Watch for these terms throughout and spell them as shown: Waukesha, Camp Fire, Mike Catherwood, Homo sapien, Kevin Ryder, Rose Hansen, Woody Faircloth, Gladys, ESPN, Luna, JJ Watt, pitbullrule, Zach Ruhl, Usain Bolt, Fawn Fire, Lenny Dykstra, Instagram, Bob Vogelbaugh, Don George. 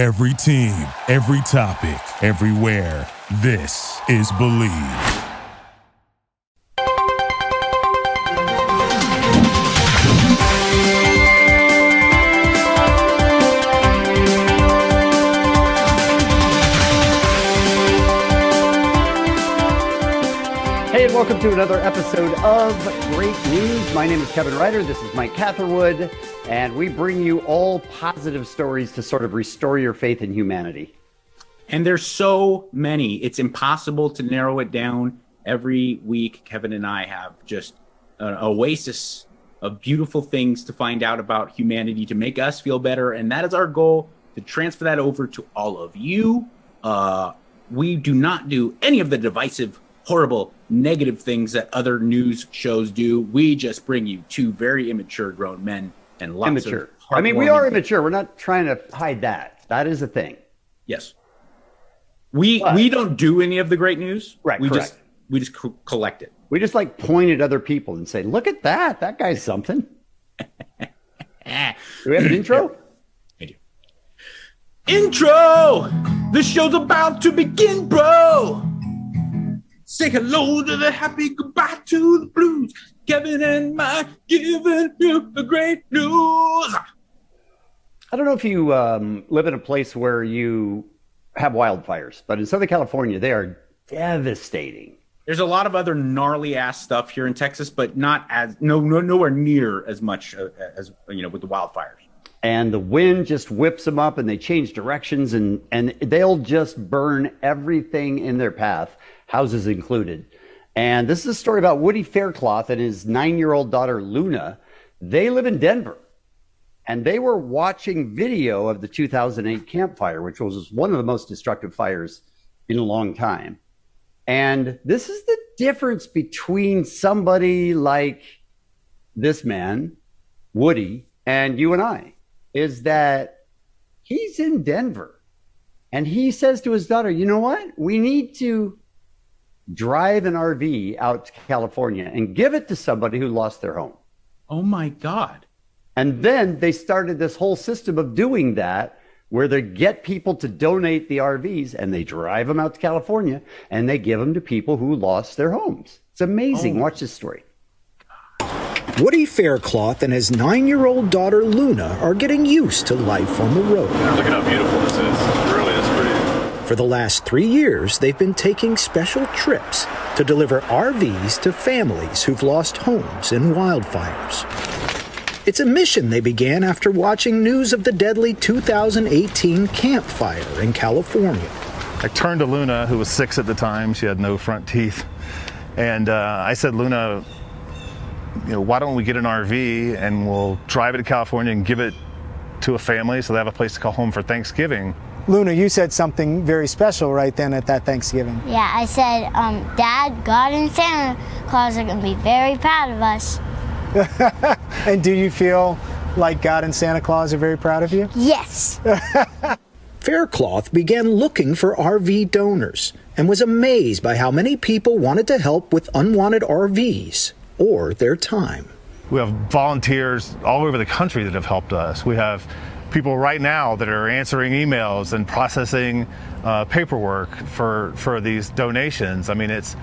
Every team, every topic, everywhere. This is Believe. Hey, and welcome to another episode of Great News. My name is Kevin Ryder. This is Mike Catherwood. And we bring you all positive stories to sort of restore your faith in humanity. And there's so many. It's impossible to narrow it down. Every week, Kevin and I have just an oasis of beautiful things to find out about humanity to make us feel better. And that is our goal, to transfer that over to all of you. We do not do any of the divisive, horrible, negative things that other news shows do. We just bring you two very immature grown men. And lots immature. Of I mean, we are immature. We're not trying to hide that. That is a thing. Yes. We don't do any of the great news. Right. We just collect it. We just like point at other people and say, look at that. That guy's something. Do we have an intro? I do. Intro. The show's about to begin, bro. Say hello to the happy, goodbye to the blues. Kevin and Mike giving you the great news. I don't know if you live in a place where you have wildfires, but in Southern California, they are devastating. There's a lot of other gnarly ass stuff here in Texas, but not as nowhere near as much as with the wildfires. And the wind just whips them up, and they change directions, and they'll just burn everything in their path, houses included. And this is a story about Woody Faircloth and his 9-year-old daughter, Luna. They live in Denver, and they were watching video of the 2008 Camp Fire, which was one of the most destructive fires in a long time. And this is the difference between somebody like this man, Woody, and you and I, is that he's in Denver, and he says to his daughter, you know what? We need to drive an RV out to California and give it to somebody who lost their home. Oh my God. And then they started this whole system of doing that where they get people to donate the RVs and they drive them out to California and they give them to people who lost their homes. It's amazing. Oh. Watch this story. Woody Faircloth and his 9-year-old daughter Luna are getting used to life on the road. Look at how beautiful this is. Really is pretty. For the last 3 years, they've been taking special trips to deliver RVs to families who've lost homes in wildfires. It's a mission they began after watching news of the deadly 2018 Camp Fire in California. I turned to Luna, who was 6 at the time. She had no front teeth. And I said, Luna, why don't we get an RV and we'll drive it to California and give it to a family so they have a place to call home for Thanksgiving. Luna, you said something very special right then at that Thanksgiving. Yeah, I said, Dad, God and Santa Claus are going to be very proud of us. And do you feel like God and Santa Claus are very proud of you? Yes. Faircloth began looking for RV donors and was amazed by how many people wanted to help with unwanted RVs or their time. We have volunteers all over the country that have helped us. We have people right now that are answering emails and processing paperwork for these donations. I mean, it's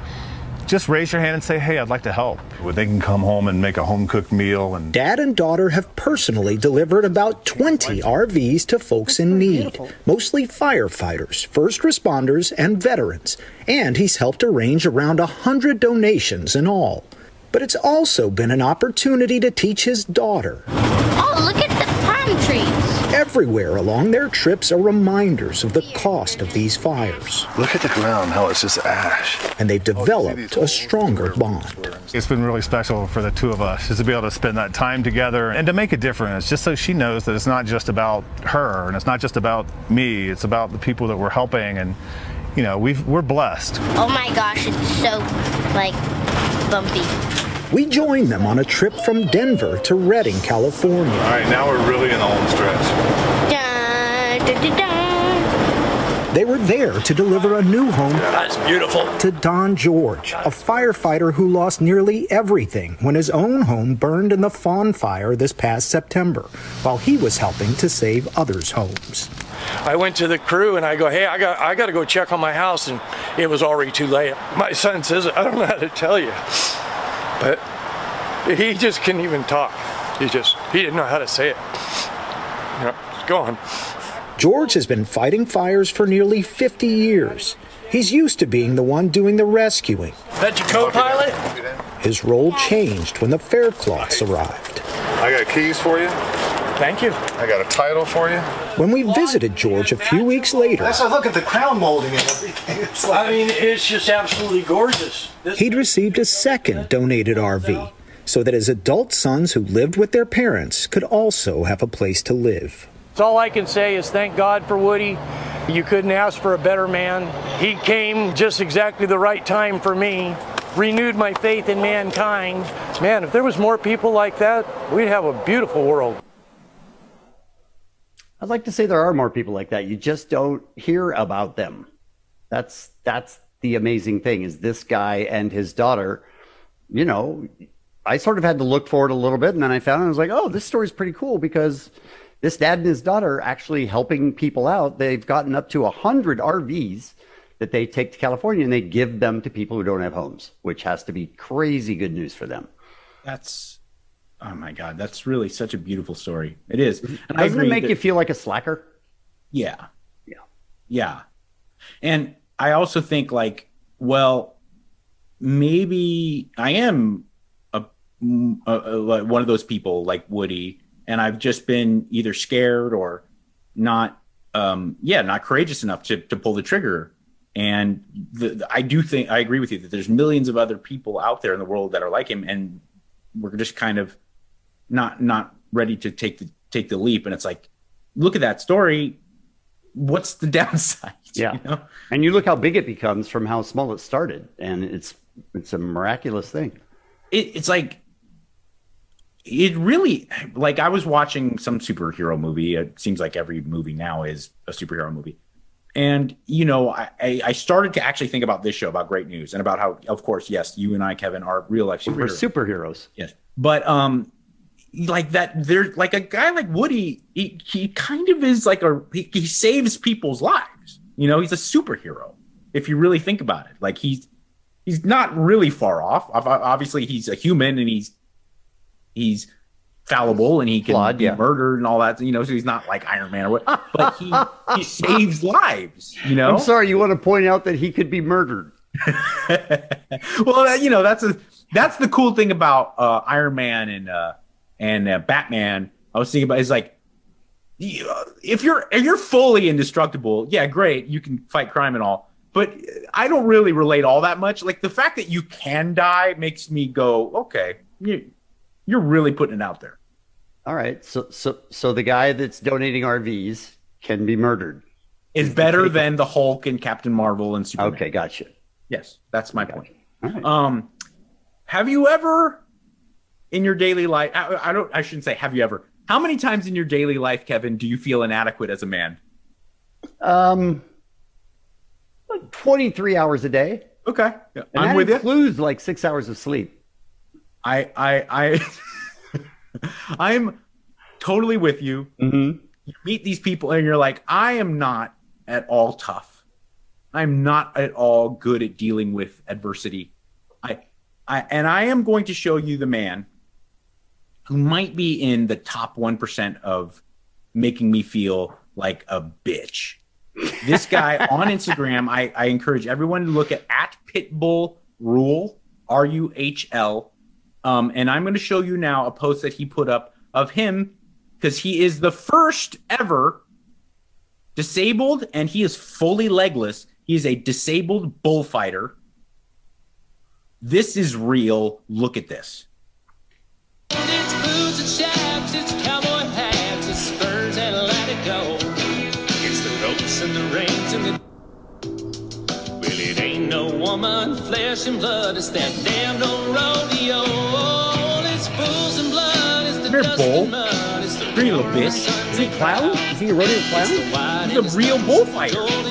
just raise your hand and say, hey, I'd like to help. Well, they can come home and make a home-cooked meal. And Dad and daughter have personally delivered about 20 RVs to folks in need, mostly firefighters, first responders, and veterans. And he's helped arrange around 100 donations in all. But it's also been an opportunity to teach his daughter. Oh, look at the palm trees. Everywhere along their trips are reminders of the cost of these fires. Look at the ground, how it's just ash. And they've developed a stronger bond. It's been really special for the two of us just to be able to spend that time together and to make a difference, just so she knows that it's not just about her and it's not just about me, it's about the people that we're helping. And, we're blessed. Oh my gosh, it's so, bumpy. We joined them on a trip from Denver to Redding, California. All right, now we're really in the home stretch. Dun, dun, dun, dun. They were there to deliver a new home. That's beautiful. To Don George, a firefighter who lost nearly everything when his own home burned in the Fawn Fire this past September, while he was helping to save others' homes. I went to the crew and I go, hey, I got to go check on my house, and it was already too late. My son says, I don't know how to tell you, but he just couldn't even talk. He didn't know how to say it. You know, it's gone. George has been fighting fires for nearly 50 years. He's used to being the one doing the rescuing. That your co-pilot? His role changed when the Faircloths arrived. I got keys for you. Thank you. I got a title for you. When we visited George a few weeks later... Look at the crown molding and everything. It's like, I mean, it's just absolutely gorgeous. He'd received a second donated RV so that his adult sons who lived with their parents could also have a place to live. So all I can say is thank God for Woody. You couldn't ask for a better man. He came just exactly the right time for me. Renewed my faith in mankind. Man, if there was more people like that, we'd have a beautiful world. I'd like to say there are more people like that. You just don't hear about them. That's the amazing thing, is this guy and his daughter. You know, I sort of had to look for it a little bit, and then I found it, and I was like, oh, this story's pretty cool, because this dad and his daughter are actually helping people out. They've gotten up to 100 RVs that they take to California, and they give them to people who don't have homes, which has to be crazy good news for them. That's, oh my God, that's really such a beautiful story. It is. And doesn't it make you feel like a slacker? Yeah. Yeah. Yeah. And I also think, like, well, maybe I am one of those people like Woody, and I've just been either scared or not courageous enough to pull the trigger. And I do think, I agree with you that there's millions of other people out there in the world that are like him, and we're just kind of not ready to take the leap. And it's like, look at that story. What's the downside? Yeah. You know? And you look how big it becomes from how small it started. And it's a miraculous thing. It's like, it really, like, I was watching some superhero movie. It seems like every movie now is a superhero movie. And, you know, I started to actually think about this show, about great news, and about how, of course, yes, you and I, Kevin, are real life superheroes. We're superheroes. Yes. But like that, there's like a guy like Woody, he kind of is like he saves people's lives. You know, he's a superhero. If you really think about it, like he's not really far off. Obviously, he's a human, and He's fallible, and he can be murdered and all that. You know, so he's not like Iron Man or what. But he saves lives. You know, I'm sorry, you want to point out that he could be murdered. Well, you know, that's the cool thing about Iron Man and Batman. I was thinking about is like, if you're fully indestructible, yeah, great, you can fight crime and all. But I don't really relate all that much. Like, the fact that you can die makes me go, okay. You're really putting it out there. All right. So the guy that's donating RVs can be murdered. Is better than the Hulk and Captain Marvel and Superman. Okay, gotcha. Yes, that's my point. All right. Have you ever in your daily life, I shouldn't say have you ever. How many times in your daily life, Kevin, do you feel inadequate as a man? 23 hours a day. Okay. Yeah, and I'm with you. That includes like 6 hours of sleep. I'm totally with you. Mm-hmm. You meet these people and you're like, I am not at all tough. I'm not at all good at dealing with adversity. I am going to show you the man who might be in the top 1% of making me feel like a bitch. This guy on Instagram, I encourage everyone to look at pitbullrule, RUHL. And I'm going to show you now a post that he put up of him, because he is the first ever disabled, and he is fully legless. He is a disabled bullfighter. This is real. Look at this. It's boots and chaps, it's cowboy hats, it's spurs and let it go. It's the ropes and the reins and the... No woman, flesh and blood, it's that damn old rodeo. It's bulls and blood, it's the dust and mud, it's the real bitch. Is he clown? Is he a rodeo clown? He's a real bullfighter. Look at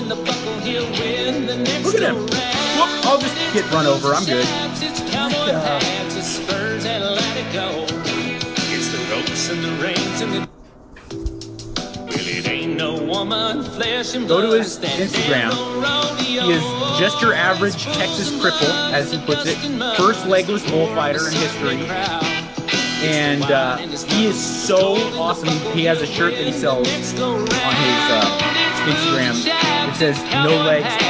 him. Whoop, I'll just get run over, I'm good. It's cowboy hats, it's spurs and let it go. It's the ropes and the reins and the... no woman, flesh and blood. Go to his Instagram. He is just your average Texas cripple, as he puts it. First legless bullfighter in history. And he is so awesome. He has a shirt that he sells on his Instagram. It says, no legs,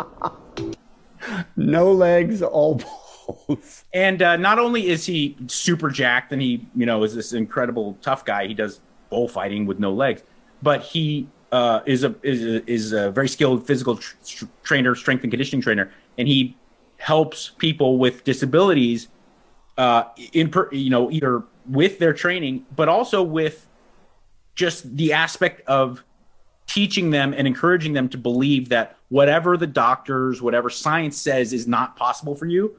all balls. No legs, all balls. And not only is he super jacked and he, you know, is this incredible tough guy. He does bullfighting with no legs, but he is a very skilled physical trainer, strength and conditioning trainer, and he helps people with disabilities, either with their training, but also with just the aspect of teaching them and encouraging them to believe that whatever the doctors, whatever science says is not possible for you,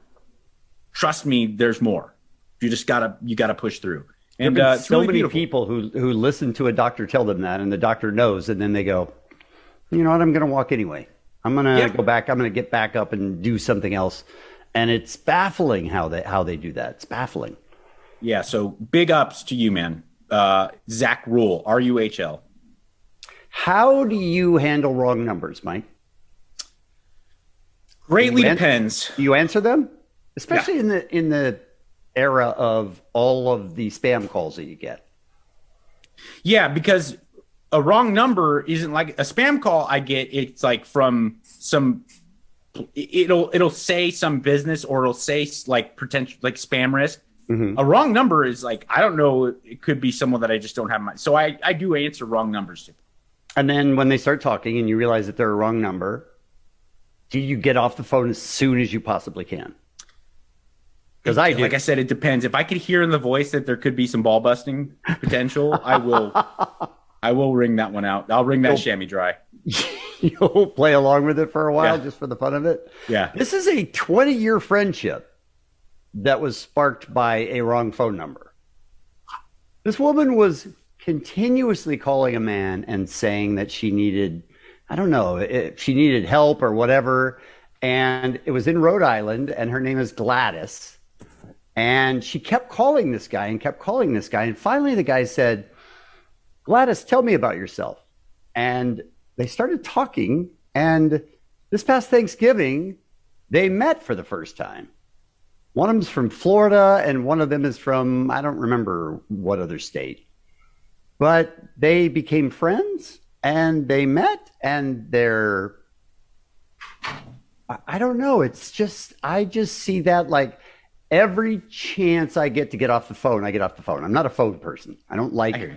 trust me, there's more. You just gotta push through. And so many people who listen to a doctor tell them that, and the doctor knows, and then they go, you know what, I'm gonna walk anyway. I'm gonna go back. I'm gonna get back up and do something else. And it's baffling how they do that. It's baffling. Yeah. So big ups to you, man. Zach Ruhl, RUHL. How do you handle wrong numbers, Mike? Greatly depends. Do you answer them? Especially in the era of all of the spam calls that you get. Yeah, because a wrong number isn't like a spam call I get. It's like from some, it'll say some business, or it'll say like potential, like spam risk. Mm-hmm. A wrong number is like, I don't know. It could be someone that I just don't have my, so I do answer wrong numbers. And then when they start talking and you realize that they're a wrong number, do you get off the phone as soon as you possibly can? Because I do. Like I said, it depends. If I could hear in the voice that there could be some ball busting potential, I will ring that one out. I'll ring that chamois dry. You'll play along with it for a while, just for the fun of it. Yeah. This is a 20-year friendship that was sparked by a wrong phone number. This woman was continuously calling a man and saying that she needed, I don't know, if she needed help or whatever. And it was in Rhode Island, and her name is Gladys. And she kept calling this guy and kept calling this guy. And finally, the guy said, Gladys, tell me about yourself. And they started talking. And this past Thanksgiving, they met for the first time. One of them's from Florida, and one of them is from, I don't remember what other state. But they became friends, and they met, and they're, I don't know. It's just, I just see that like, every chance I get to get off the phone, I get off the phone. I'm not a phone person. I don't like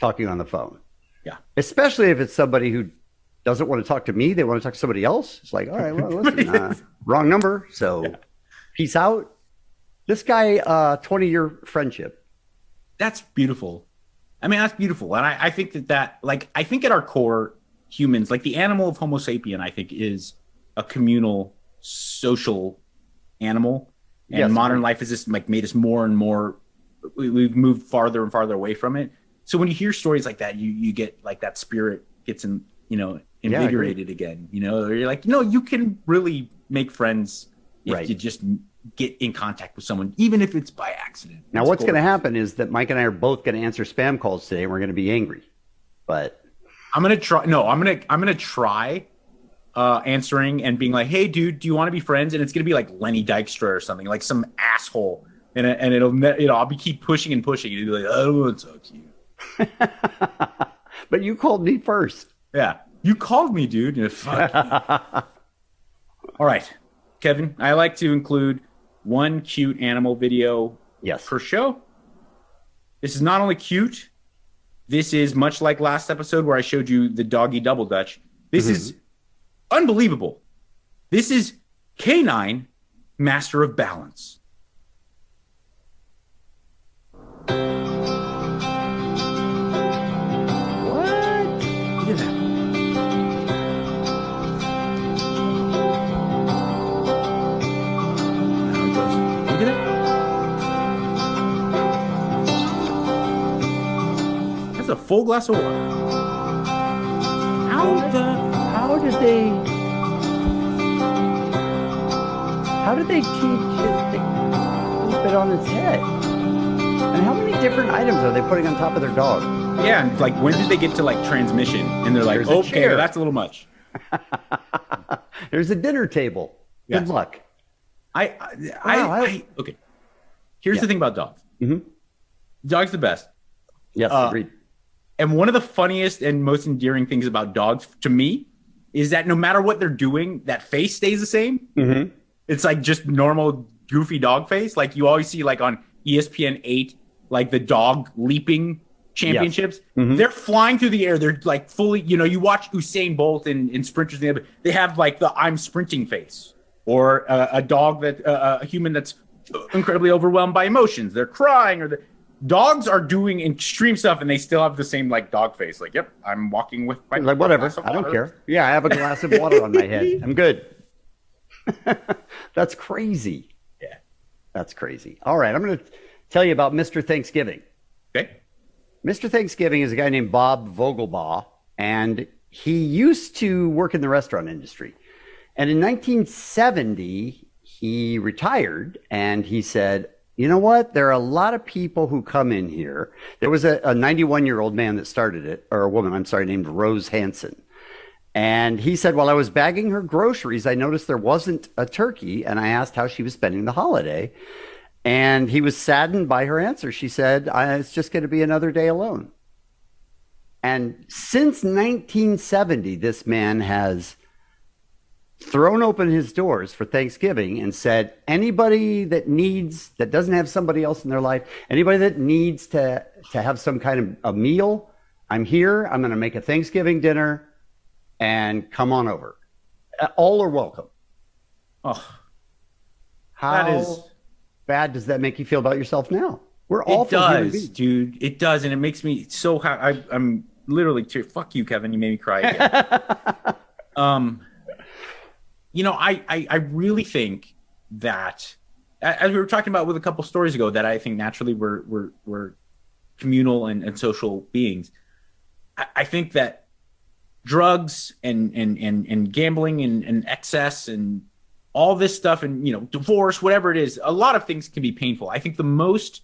talking on the phone. Yeah. Especially if it's somebody who doesn't want to talk to me. They want to talk to somebody else. It's like, all right, well, listen, wrong number. So peace out. This guy, 20-year friendship. That's beautiful. I mean, that's beautiful. And I think that, like, I think at our core, humans, like the animal of Homo sapien, I think is a communal social animal. And modern life has just like made us more and more, we've moved farther and farther away from it. So when you hear stories like that, you get like that spirit gets in, you know, invigorated again, you know, or you're like, no, you can really make friends if you just get in contact with someone, even if it's by accident. Now what's going to happen is that Mike and I are both going to answer spam calls today, and we're going to be angry, but I'm going to try. No, I'm going to try. Answering and being like, hey, dude, do you want to be friends? And it's going to be like Lenny Dykstra or something, like some asshole. And I'll be keep pushing and pushing. And you'll be like, I don't want to talk to you. But you called me first. Yeah. You called me, dude. And fuck you. All right, Kevin, I like to include one cute animal video per show. This is not only cute. This is much like last episode where I showed you the doggy double dutch. This is unbelievable. This is Canine Master of Balance. What? Look at that. Look at it. That's a full glass of water. How did they keep it on its head? And how many different items are they putting on top of their dog? Yeah, and like when did they get to like transmission? And they're like, okay, that's a little much. There's a dinner table. Yes. Good luck. Okay. Here's the thing about dogs. Mm-hmm. Dogs the best. Yes, agreed. And one of the funniest and most endearing things about dogs to me is that no matter what they're doing, that face stays the same. Mm-hmm. It's like just normal goofy dog face. Like you always see like on ESPN 8, like the dog leaping championships. Yes. Mm-hmm. They're flying through the air. They're like fully, you know, you watch Usain Bolt in sprinters. They have like the I'm sprinting face or a dog that a human that's incredibly overwhelmed by emotions. They're crying or dogs are doing extreme stuff and they still have the same like dog face. Like, yep, I'm walking with my like whatever. I don't care. Yeah, I have a glass of water on my head. I'm good. That's crazy. Yeah, that's crazy. All right, I'm going to tell you about Mr. Thanksgiving. Okay. Mr. Thanksgiving is a guy named Bob Vogelbaugh, and he used to work in the restaurant industry. And in 1970, he retired, and he said, you know what? There are a lot of people who come in here. There was a 91-year-old man that started it, or a woman, I'm sorry, named Rose Hansen. And he said, while I was bagging her groceries, I noticed there wasn't a turkey, and I asked how she was spending the holiday. And he was saddened by her answer. She said, it's just going to be another day alone. And since 1970, this man has thrown open his doors for Thanksgiving and said, anybody that doesn't have somebody else in their life, anybody that needs to have some kind of a meal, I'm here, I'm going to make a Thanksgiving dinner. And come on over. All are welcome. Oh, how bad does that make you feel about yourself now? We're all human beings, dude. It does, and it makes me so happy. I'm literally teary. Fuck you, Kevin. You made me cry again. You know, I really think that, as we were talking about with a couple stories ago, that I think naturally we're communal and social beings. I think that drugs and gambling and excess and all this stuff and, you know, divorce, whatever it is, a lot of things can be painful. I think the most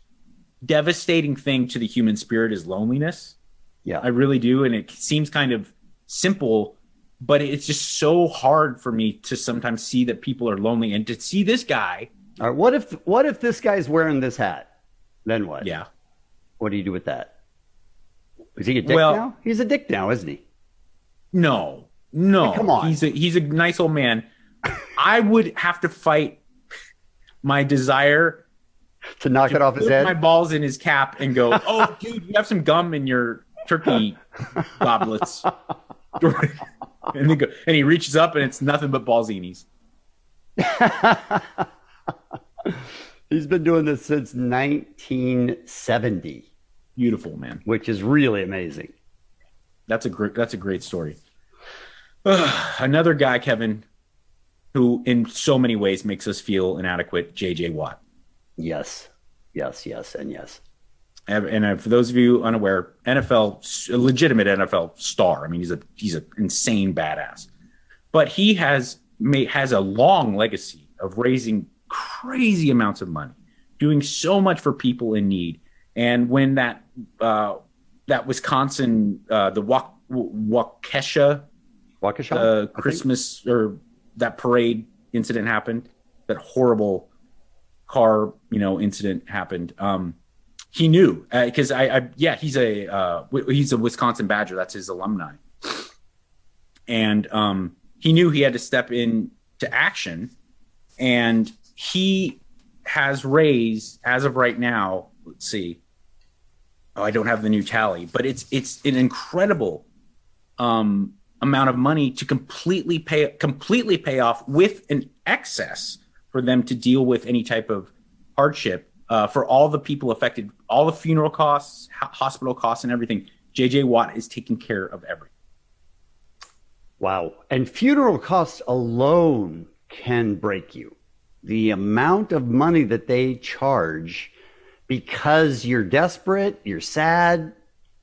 devastating thing to the human spirit is loneliness. Yeah, I really do. And it seems kind of simple, but it's just so hard for me to sometimes see that people are lonely and to see this guy. All right, what if this guy's wearing this hat? Then what? Yeah. What do you do with that? Is he a dick now? He's a dick now, isn't he? No, hey, come on. He's a nice old man. I would have to fight my desire to knock it off his head. My balls in his cap and go, oh, dude, you have some gum in your turkey goblets. And he reaches up and it's nothing but Balzini's. He's been doing this since 1970. Beautiful, man. Which is really amazing. That's a great story. Another guy, Kevin, who in so many ways makes us feel inadequate, JJ Watt. Yes, and yes. And for those of you unaware, legitimate NFL star. I mean, he's an insane badass. But he has a long legacy of raising crazy amounts of money, doing so much for people in need. And when that that Wisconsin, the Waukesha Christmas or that parade incident happened. That horrible car, incident happened. He knew because he's a Wisconsin Badger. That's his alumni, and he knew he had to step in to action, and he has raised as of right now. Let's see. Oh, I don't have the new tally, but it's an incredible amount of money to completely pay off with an excess for them to deal with any type of hardship for all the people affected, all the funeral costs, hospital costs, and everything. JJ Watt is taking care of everything. Wow. And funeral costs alone can break you. The amount of money that they charge because you're desperate, you're sad,